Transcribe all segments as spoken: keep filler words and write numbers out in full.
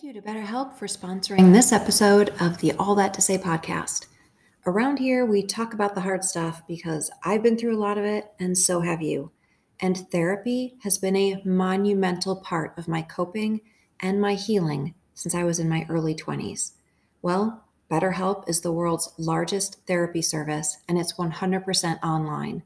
Thank you to BetterHelp for sponsoring this episode of the All That to Say podcast. Around here, we talk about the hard stuff because I've been through a lot of it, and so have you. And therapy has been a monumental part of my coping and my healing since I was in my early twenties. Well, BetterHelp is the world's largest therapy service, and it's one hundred percent online.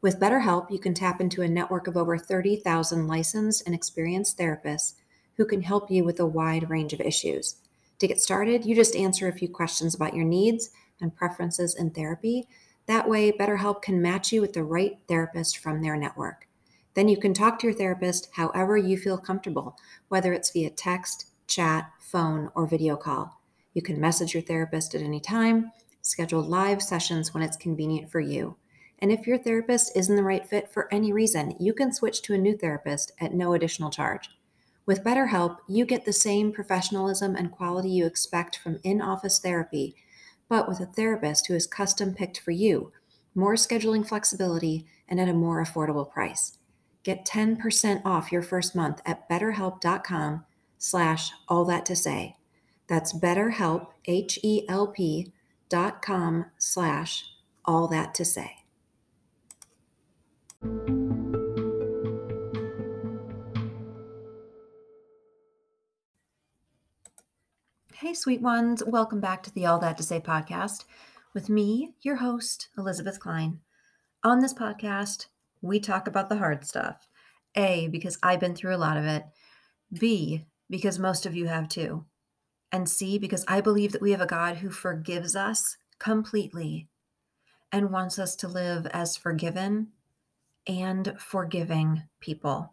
With BetterHelp, you can tap into a network of over thirty thousand licensed and experienced therapists who can help you with a wide range of issues. To get started, you just answer a few questions about your needs and preferences in therapy. That way, BetterHelp can match you with the right therapist from their network. Then you can talk to your therapist however you feel comfortable, whether it's via text, chat, phone, or video call. You can message your therapist at any time, schedule live sessions when it's convenient for you. And if your therapist isn't the right fit for any reason, you can switch to a new therapist at no additional charge. With BetterHelp, you get the same professionalism and quality you expect from in-office therapy, but with a therapist who is custom-picked for you, more scheduling flexibility, and at a more affordable price. Get ten percent off your first month at betterhelp.com slash all that to say. That's BetterHelp, H E L P, dot com slash all that to say. Hey, sweet ones. Welcome back to the All That to Say podcast with me, your host, Elizabeth Klein. On this podcast, we talk about the hard stuff. A, because I've been through a lot of it. B, because most of you have too. And C, because I believe that we have a God who forgives us completely and wants us to live as forgiven and forgiving people.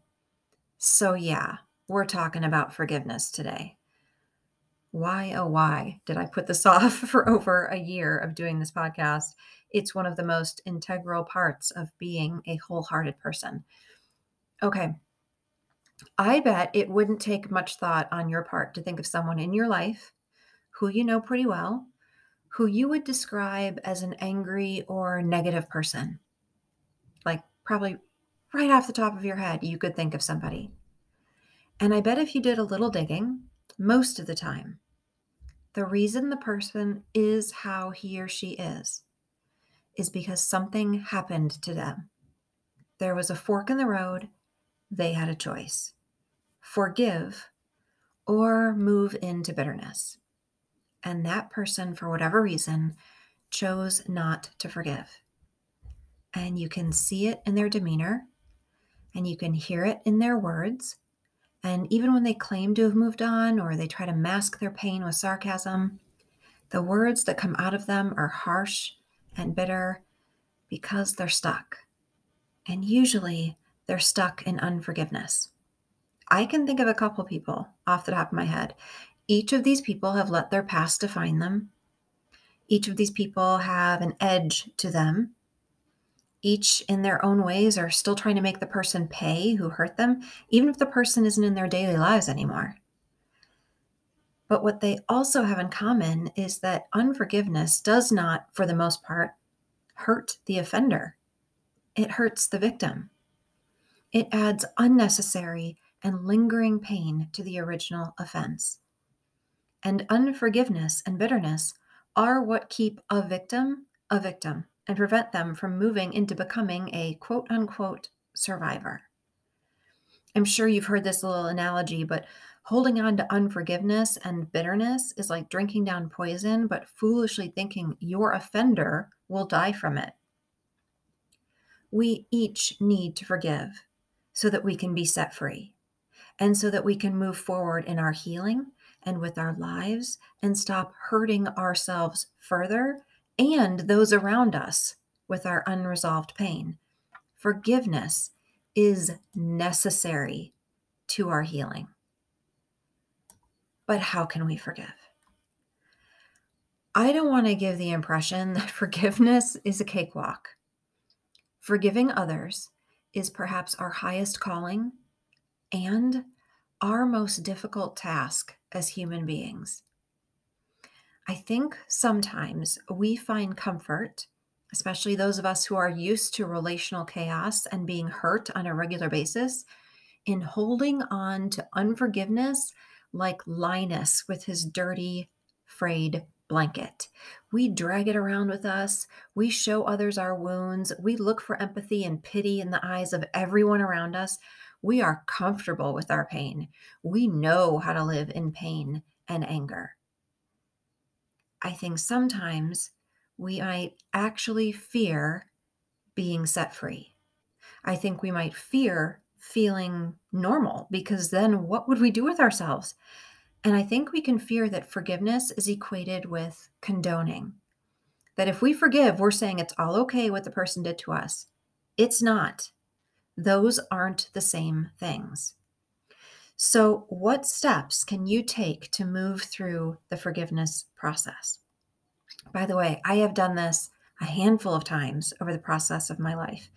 So yeah, we're talking about forgiveness today. Why, oh, why did I put this off for over a year of doing this podcast? It's one of the most integral parts of being a wholehearted person. Okay. I bet it wouldn't take much thought on your part to think of someone in your life who you know pretty well, who you would describe as an angry or negative person. Like probably right off the top of your head, you could think of somebody. And I bet if you did a little digging, most of the time, the reason the person is how he or she is, is because something happened to them. There was a fork in the road. They had a choice. Forgive or move into bitterness. And that person, for whatever reason, chose not to forgive. And you can see it in their demeanor, and you can hear it in their words. And even when they claim to have moved on or they try to mask their pain with sarcasm, the words that come out of them are harsh and bitter because they're stuck. And usually they're stuck in unforgiveness. I can think of a couple people off the top of my head. Each of these people have let their past define them. Each of these people have an edge to them. Each in their own ways are still trying to make the person pay who hurt them, even if the person isn't in their daily lives anymore. But what they also have in common is that unforgiveness does not, for the most part, hurt the offender. It hurts the victim. It adds unnecessary and lingering pain to the original offense. And unforgiveness and bitterness are what keep a victim a victim. And prevent them from moving into becoming a quote-unquote survivor. I'm sure you've heard this little analogy, but holding on to unforgiveness and bitterness is like drinking down poison, but foolishly thinking your offender will die from it. We each need to forgive so that we can be set free and so that we can move forward in our healing and with our lives and stop hurting ourselves further and those around us with our unresolved pain. Forgiveness is necessary to our healing. But how can we forgive? I don't want to give the impression that forgiveness is a cakewalk. Forgiving others is perhaps our highest calling and our most difficult task as human beings. I think sometimes we find comfort, especially those of us who are used to relational chaos and being hurt on a regular basis, in holding on to unforgiveness like Linus with his dirty, frayed blanket. We drag it around with us. We show others our wounds. We look for empathy and pity in the eyes of everyone around us. We are comfortable with our pain. We know how to live in pain and anger. I think sometimes we might actually fear being set free. I think we might fear feeling normal, because then what would we do with ourselves? And I think we can fear that forgiveness is equated with condoning. That if we forgive, we're saying it's all okay what the person did to us. It's not. Those aren't the same things. So what steps can you take to move through the forgiveness process? By the way, I have done this a handful of times over the process of my life,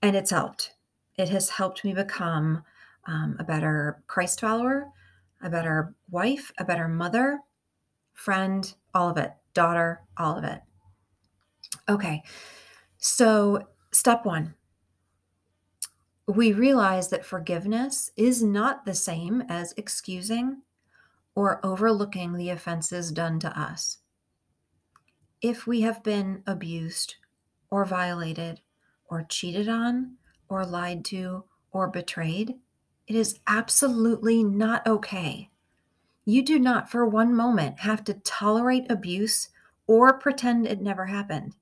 and it's helped. It has helped me become um, a better Christ follower, a better wife, a better mother, friend, all of it, daughter, all of it. Okay, so step one, we realize that forgiveness is not the same as excusing or overlooking the offenses done to us. If we have been abused or violated or cheated on or lied to or betrayed, it is absolutely not okay. You do not for one moment have to tolerate abuse or pretend it never happened.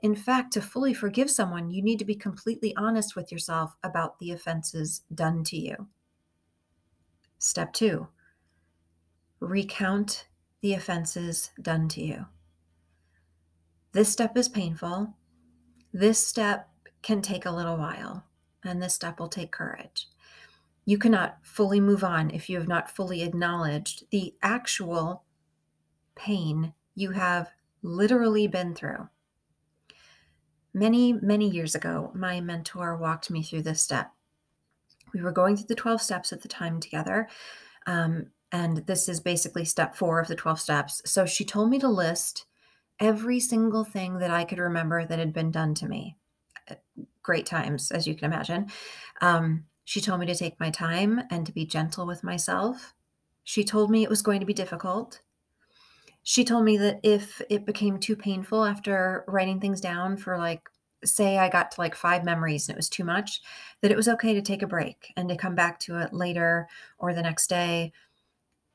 In fact, to fully forgive someone, you need to be completely honest with yourself about the offenses done to you. Step two, recount the offenses done to you. This step is painful. This step can take a little while, and this step will take courage. You cannot fully move on if you have not fully acknowledged the actual pain you have literally been through. Many, many years ago, my mentor walked me through this step. We were going through the twelve steps at the time together, um, and this is basically step four of the twelve steps. So she told me to list every single thing that I could remember that had been done to me. Great times, as you can imagine. Um, She told me to take my time and to be gentle with myself. She told me it was going to be difficult. She told me that if it became too painful after writing things down for like, say I got to like five memories and it was too much, that it was okay to take a break and to come back to it later or the next day,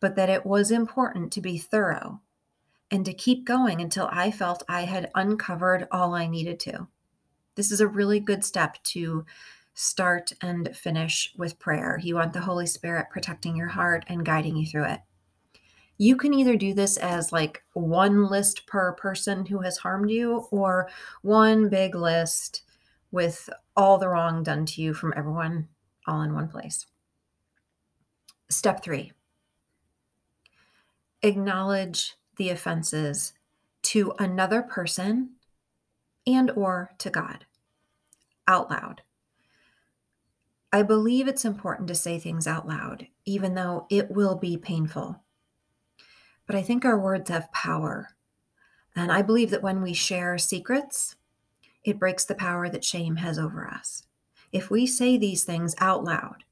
but that it was important to be thorough and to keep going until I felt I had uncovered all I needed to. This is a really good step to start and finish with prayer. You want the Holy Spirit protecting your heart and guiding you through it. You can either do this as like one list per person who has harmed you, or one big list with all the wrong done to you from everyone all in one place. Step three, acknowledge the offenses to another person and or to God out loud. I believe it's important to say things out loud, even though it will be painful. But I think our words have power. And I believe that when we share secrets, it breaks the power that shame has over us. If we say these things out loud,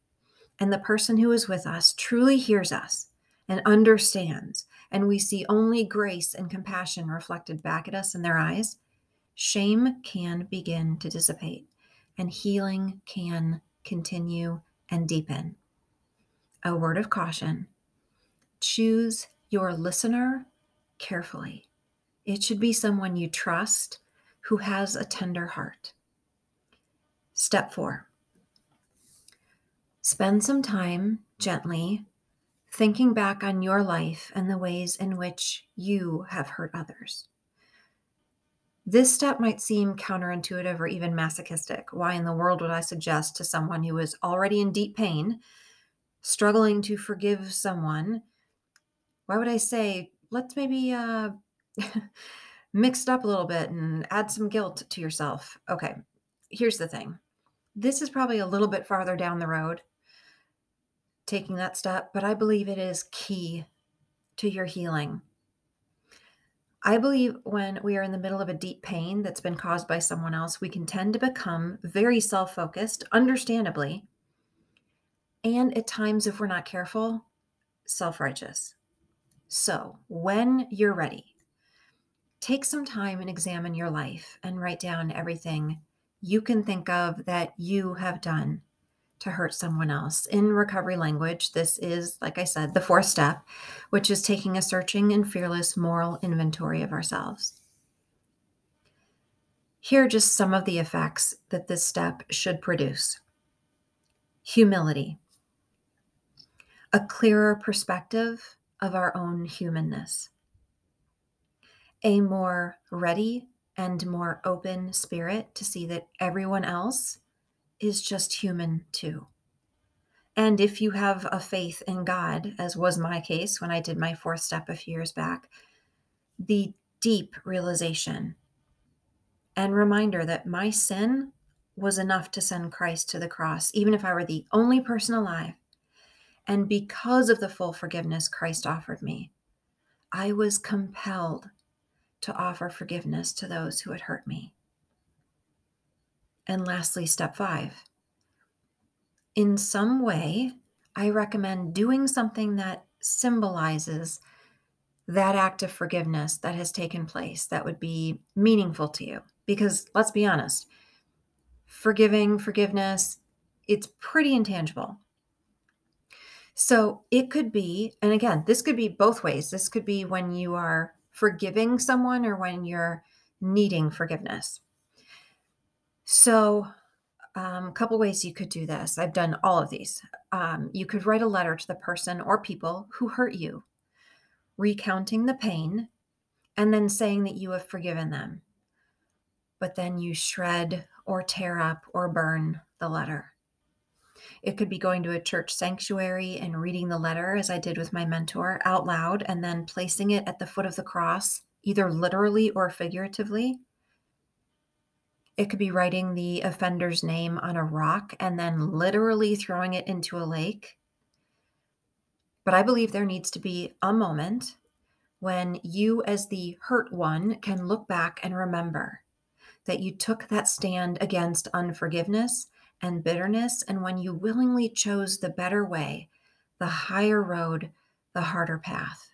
and the person who is with us truly hears us and understands, and we see only grace and compassion reflected back at us in their eyes, shame can begin to dissipate, and healing can continue and deepen. A word of caution. Choose your listener carefully. It should be someone you trust who has a tender heart. Step four. Spend some time gently thinking back on your life and the ways in which you have hurt others. This step might seem counterintuitive or even masochistic. Why in the world would I suggest to someone who is already in deep pain, struggling to forgive someone, why would I say, let's maybe uh, mix it up a little bit and add some guilt to yourself? Okay, here's the thing. This is probably a little bit farther down the road, taking that step, but I believe it is key to your healing. I believe when we are in the middle of a deep pain that's been caused by someone else, we can tend to become very self-focused, understandably. And at times, if we're not careful, self-righteous. So when you're ready, take some time and examine your life and write down everything you can think of that you have done to hurt someone else. In recovery language, this is, like I said, the fourth step, which is taking a searching and fearless moral inventory of ourselves. Here are just some of the effects that this step should produce. Humility, a clearer perspective of our own humanness, a more ready and more open spirit to see that everyone else is just human too. And if you have a faith in God, as was my case when I did my fourth step a few years back, the deep realization and reminder that my sin was enough to send Christ to the cross, even if I were the only person alive. And because of the full forgiveness Christ offered me, I was compelled to offer forgiveness to those who had hurt me. And lastly, step five. In some way, I recommend doing something that symbolizes that act of forgiveness that has taken place that would be meaningful to you. Because let's be honest, forgiving, forgiveness, it's pretty intangible. So it could be, and again, this could be both ways. This could be when you are forgiving someone or when you're needing forgiveness. So um, a couple ways you could do this. I've done all of these. Um, you could write a letter to the person or people who hurt you, recounting the pain and then saying that you have forgiven them. But then you shred or tear up or burn the letter. It could be going to a church sanctuary and reading the letter, as I did with my mentor, out loud and then placing it at the foot of the cross, either literally or figuratively. It could be writing the offender's name on a rock and then literally throwing it into a lake. But I believe there needs to be a moment when you, as the hurt one, can look back and remember that you took that stand against unforgiveness and bitterness, and when you willingly chose the better way, the higher road, the harder path.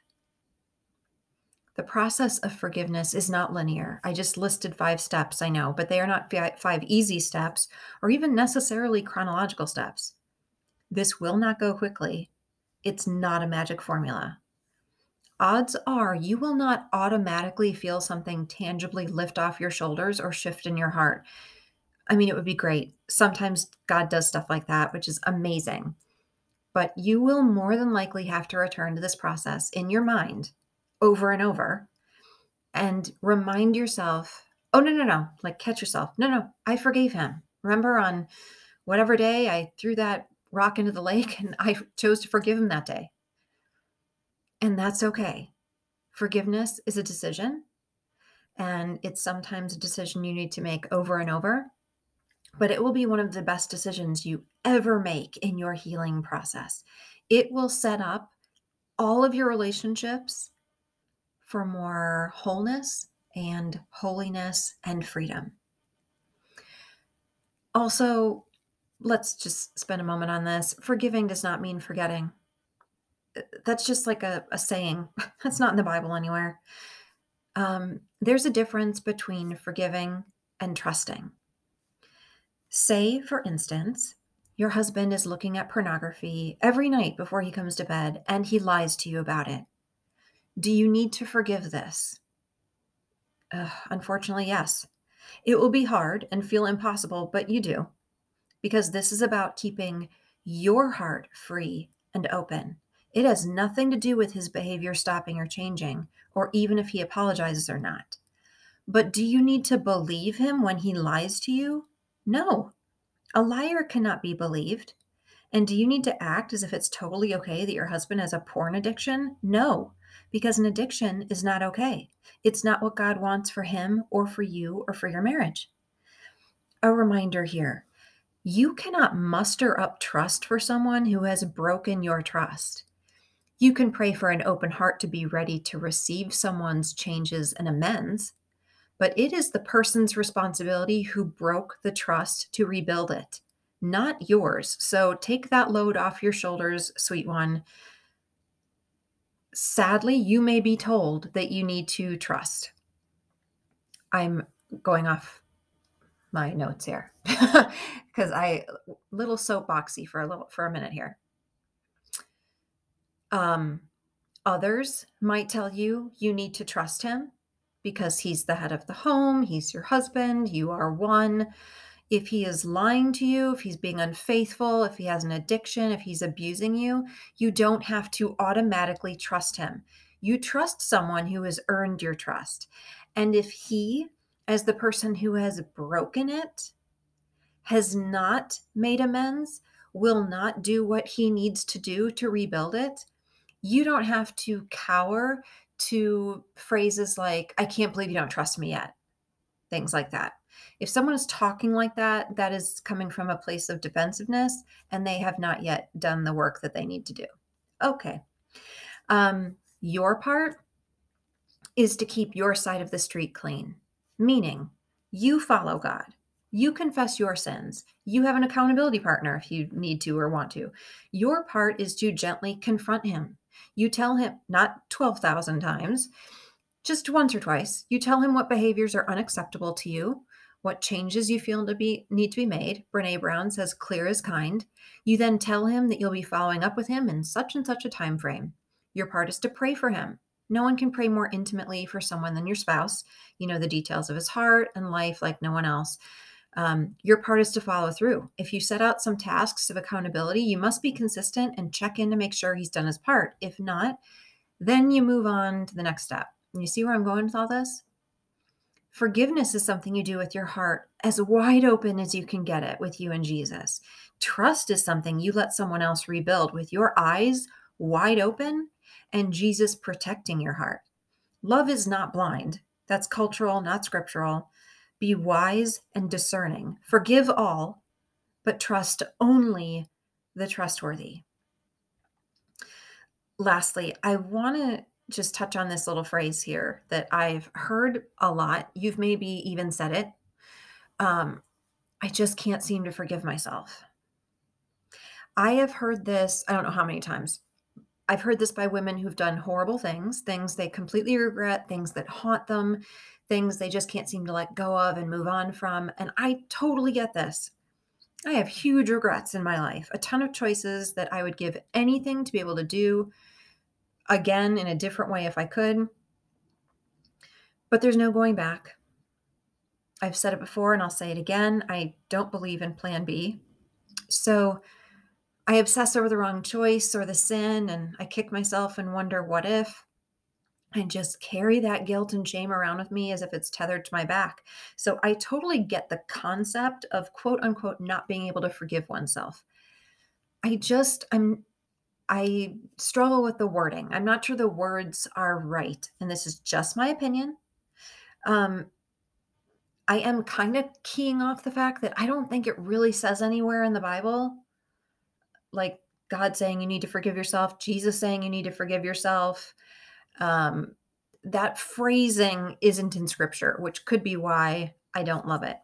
The process of forgiveness is not linear. I just listed five steps, I know, but they are not five easy steps or even necessarily chronological steps. This will not go quickly. It's not a magic formula. Odds are you will not automatically feel something tangibly lift off your shoulders or shift in your heart. I mean, it would be great. Sometimes God does stuff like that, which is amazing. But you will more than likely have to return to this process in your mind over and over and remind yourself, oh, no, no, no, like catch yourself. No, no, I forgave him. Remember on whatever day I threw that rock into the lake and I chose to forgive him that day. And that's okay. Forgiveness is a decision. And it's sometimes a decision you need to make over and over. But it will be one of the best decisions you ever make in your healing process. It will set up all of your relationships for more wholeness and holiness and freedom. Also, let's just spend a moment on this. Forgiving does not mean forgetting. That's just like a, a saying. That's not in the Bible anywhere. Um, there's a difference between forgiving and trusting. Say, for instance, your husband is looking at pornography every night before he comes to bed and he lies to you about it. Do you need to forgive this? Uh, unfortunately, yes. It will be hard and feel impossible, but you do, because this is about keeping your heart free and open. It has nothing to do with his behavior stopping or changing, or even if he apologizes or not. But do you need to believe him when he lies to you? No, a liar cannot be believed. And do you need to act as if it's totally okay that your husband has a porn addiction? No, because an addiction is not okay. It's not what God wants for him or for you or for your marriage. A reminder here, you cannot muster up trust for someone who has broken your trust. You can pray for an open heart to be ready to receive someone's changes and amends, but it is the person's responsibility who broke the trust to rebuild it, not yours. So take that load off your shoulders, sweet one. sadly, you may be told that you need to trust. I'm going off my notes here because I little soapboxy for a little for a minute here. Um, others might tell you you need to trust him because he's the head of the home, he's your husband, you are one. If he is lying to you, if he's being unfaithful, if he has an addiction, if he's abusing you, you don't have to automatically trust him. You trust someone who has earned your trust. And if he, as the person who has broken it, has not made amends, will not do what he needs to do to rebuild it, you don't have to cower to phrases like, I can't believe you don't trust me yet, things like that. If someone is talking like that, that is coming from a place of defensiveness and they have not yet done the work that they need to do. Okay. Um, your part is to keep your side of the street clean, meaning you follow God. You confess your sins. You have an accountability partner if you need to or want to. Your part is to gently confront him. You tell him, not twelve thousand times, just once or twice. You tell him what behaviors are unacceptable to you, what changes you feel to be need to be made. Brené Brown says clear is kind. You then tell him that you'll be following up with him in such and such a time frame. Your part is to pray for him. No one can pray more intimately for someone than your spouse. You know the details of his heart and life like no one else. Um, your part is to follow through. If you set out some tasks of accountability, you must be consistent and check in to make sure he's done his part. If not, then you move on to the next step. And you see where I'm going with all this? Forgiveness is something you do with your heart as wide open as you can get it with you and Jesus. Trust is something you let someone else rebuild with your eyes wide open and Jesus protecting your heart. Love is not blind. That's cultural, not scriptural. Be wise and discerning. Forgive all, but trust only the trustworthy. Lastly, I want to just touch on this little phrase here that I've heard a lot. You've maybe even said it. Um, I just can't seem to forgive myself. I have heard this, I don't know how many times. I've heard this by women who've done horrible things, things they completely regret, things that haunt them, things they just can't seem to let go of and move on from. And I totally get this. I have huge regrets in my life, a ton of choices that I would give anything to be able to do again in a different way if I could. But there's no going back. I've said it before and I'll say it again. I don't believe in plan B. So I obsess over the wrong choice or the sin, and I kick myself and wonder what if, and just carry that guilt and shame around with me as if it's tethered to my back. So I totally get the concept of quote unquote not being able to forgive oneself. I just, I'm, I struggle with the wording. I'm not sure the words are right. And this is just my opinion. Um, I am kind of keying off the fact that I don't think it really says anywhere in the Bible, like God saying you need to forgive yourself, Jesus saying you need to forgive yourself. Um, that phrasing isn't in scripture, which could be why I don't love it.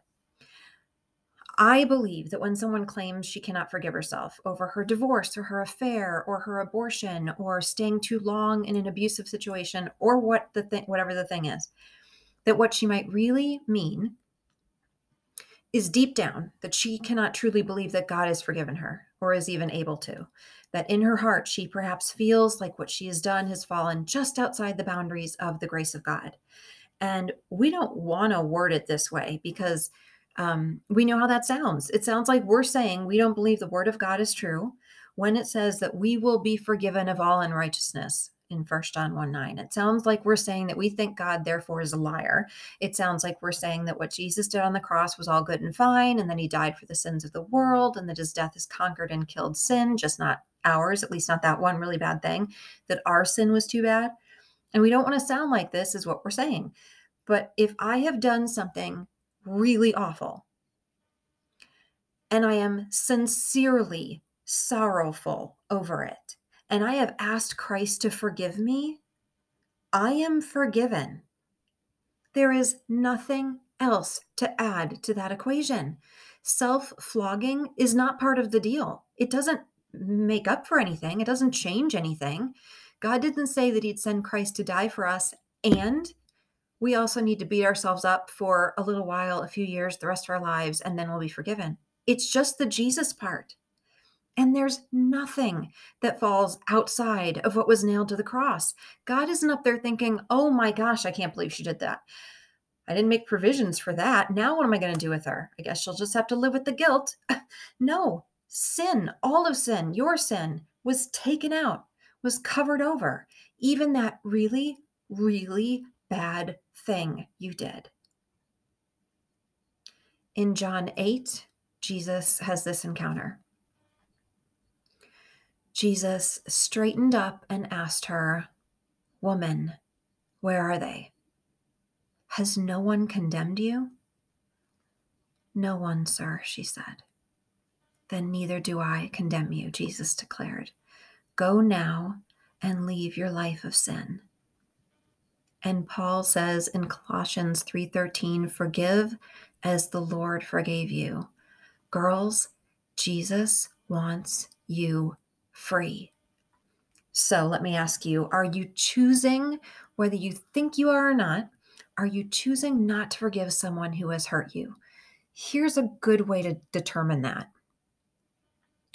I believe that when someone claims she cannot forgive herself over her divorce or her affair or her abortion or staying too long in an abusive situation or what the thing, whatever the thing is, that what she might really mean is deep down that she cannot truly believe that God has forgiven her or is even able to, that in her heart, she perhaps feels like what she has done has fallen just outside the boundaries of the grace of God. And we don't want to word it this way because um, we know how that sounds. It sounds like we're saying we don't believe the word of God is true when it says that we will be forgiven of all unrighteousness in First John one nine. It sounds like we're saying that we think God therefore is a liar. It sounds like we're saying that what Jesus did on the cross was all good and fine, and then he died for the sins of the world, and that his death has conquered and killed sin, just not ours, at least not that one really bad thing, that our sin was too bad. And we don't want to sound like this is what we're saying. But if I have done something really awful, and I am sincerely sorrowful over it, and I have asked Christ to forgive me, I am forgiven. There is nothing else to add to that equation. Self-flogging is not part of the deal. It doesn't make up for anything. It doesn't change anything. God didn't say that he'd send Christ to die for us, and we also need to beat ourselves up for a little while, a few years, the rest of our lives, and then we'll be forgiven. It's just the Jesus part. And there's nothing that falls outside of what was nailed to the cross. God isn't up there thinking, oh my gosh, I can't believe she did that. I didn't make provisions for that. Now what am I going to do with her? I guess she'll just have to live with the guilt. No, sin, all of sin, your sin was taken out, was covered over. Even that really, really bad thing you did. In John eight, Jesus has this encounter. Jesus straightened up and asked her, "Woman, where are they? Has no one condemned you?" "No one, sir," she said. "Then neither do I condemn you," Jesus declared. "Go now and leave your life of sin." And Paul says in Colossians three thirteen, "Forgive as the Lord forgave you." Girls, Jesus wants you free. So let me ask you, are you choosing, whether you think you are or not, are you choosing not to forgive someone who has hurt you? Here's a good way to determine that.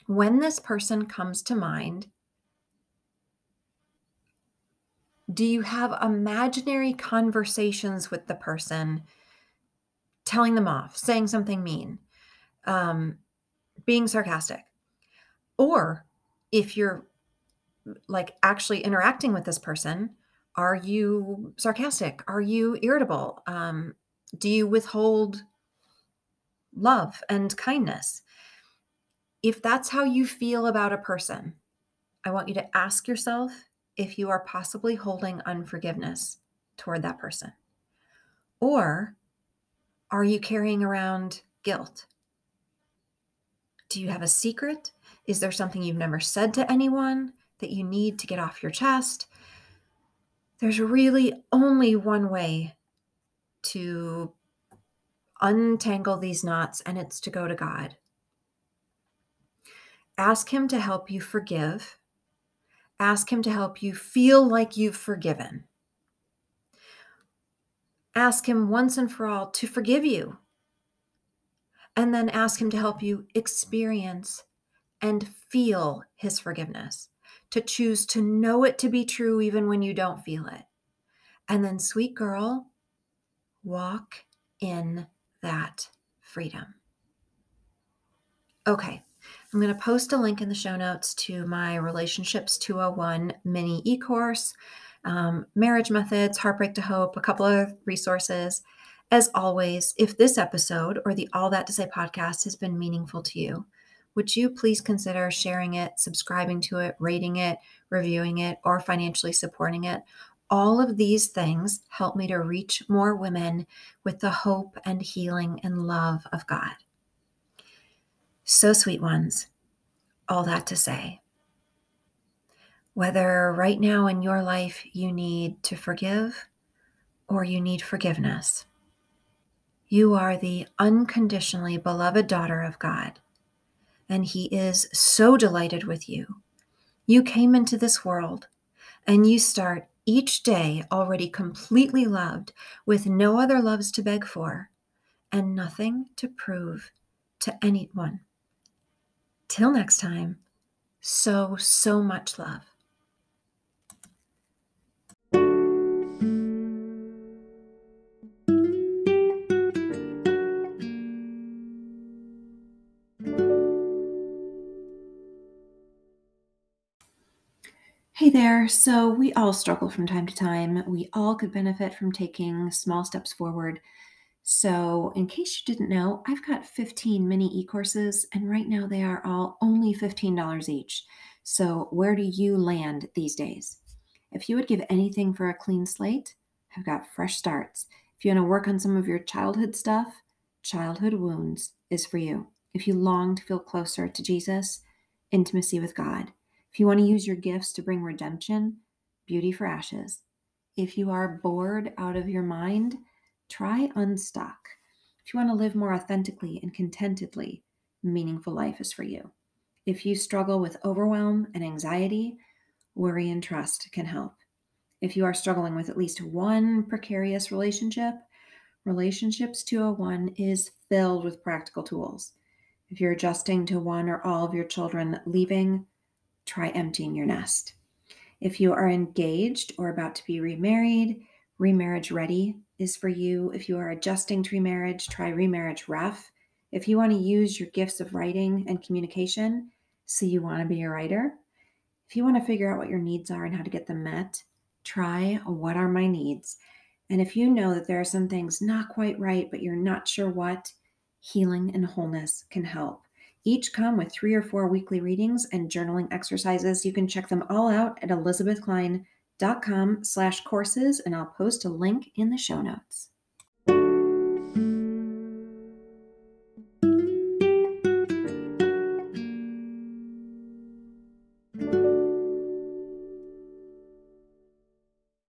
When this person comes to mind, do you have imaginary conversations with the person, telling them off, saying something mean, um, being sarcastic? Or if you're like actually interacting with this person, are you sarcastic? Are you irritable? Um, do you withhold love and kindness? If that's how you feel about a person, I want you to ask yourself if you are possibly holding unforgiveness toward that person. Or are you carrying around guilt? Do you have a secret? Is there something you've never said to anyone that you need to get off your chest? There's really only one way to untangle these knots, and it's to go to God. Ask him to help you forgive. Ask him to help you feel like you've forgiven. Ask him once and for all to forgive you. And then ask him to help you experience and feel his forgiveness, to choose to know it to be true even when you don't feel it. And then, sweet girl, walk in that freedom. Okay. I'm going to post a link in the show notes to my Relationships two oh one mini e-course, um, Marriage Methods, Heartbreak to Hope, a couple of resources. As always, if this episode or the All That to Say podcast has been meaningful to you, would you please consider sharing it, subscribing to it, rating it, reviewing it, or financially supporting it? All of these things help me to reach more women with the hope and healing and love of God. So, sweet ones, all that to say. Whether right now in your life you need to forgive or you need forgiveness, you are the unconditionally beloved daughter of God, and he is so delighted with you. You came into this world, and you start each day already completely loved, with no other loves to beg for, and nothing to prove to anyone. Till next time, so, so much love. Hey there. So we all struggle from time to time. We all could benefit from taking small steps forward. So in case you didn't know, I've got fifteen mini e-courses, and right now they are all only fifteen dollars each. So where do you land these days? If you would give anything for a clean slate, I've got fresh starts. If you want to work on some of your childhood stuff, Childhood Wounds is for you. If you long to feel closer to Jesus, Intimacy with God. If you want to use your gifts to bring redemption, Beauty for Ashes. If you are bored out of your mind, try Unstuck. If you want to live more authentically and contentedly, Meaningful Life is for you. If you struggle with overwhelm and anxiety, worry and trust can help. If you are struggling with at least one precarious relationship, Relationships two oh one is filled with practical tools. If you're adjusting to one or all of your children leaving, try emptying your nest. If you are engaged or about to be remarried, Remarriage Ready is for you. If you are adjusting to remarriage, try Remarriage Ref. If you want to use your gifts of writing and communication, so you want to be a writer. If you want to figure out what your needs are and how to get them met, try What Are My Needs? And if you know that there are some things not quite right, but you're not sure what, Healing and Wholeness can help. Each come with three or four weekly readings and journaling exercises. You can check them all out at elizabeth klein dot com slash courses, and I'll post a link in the show notes.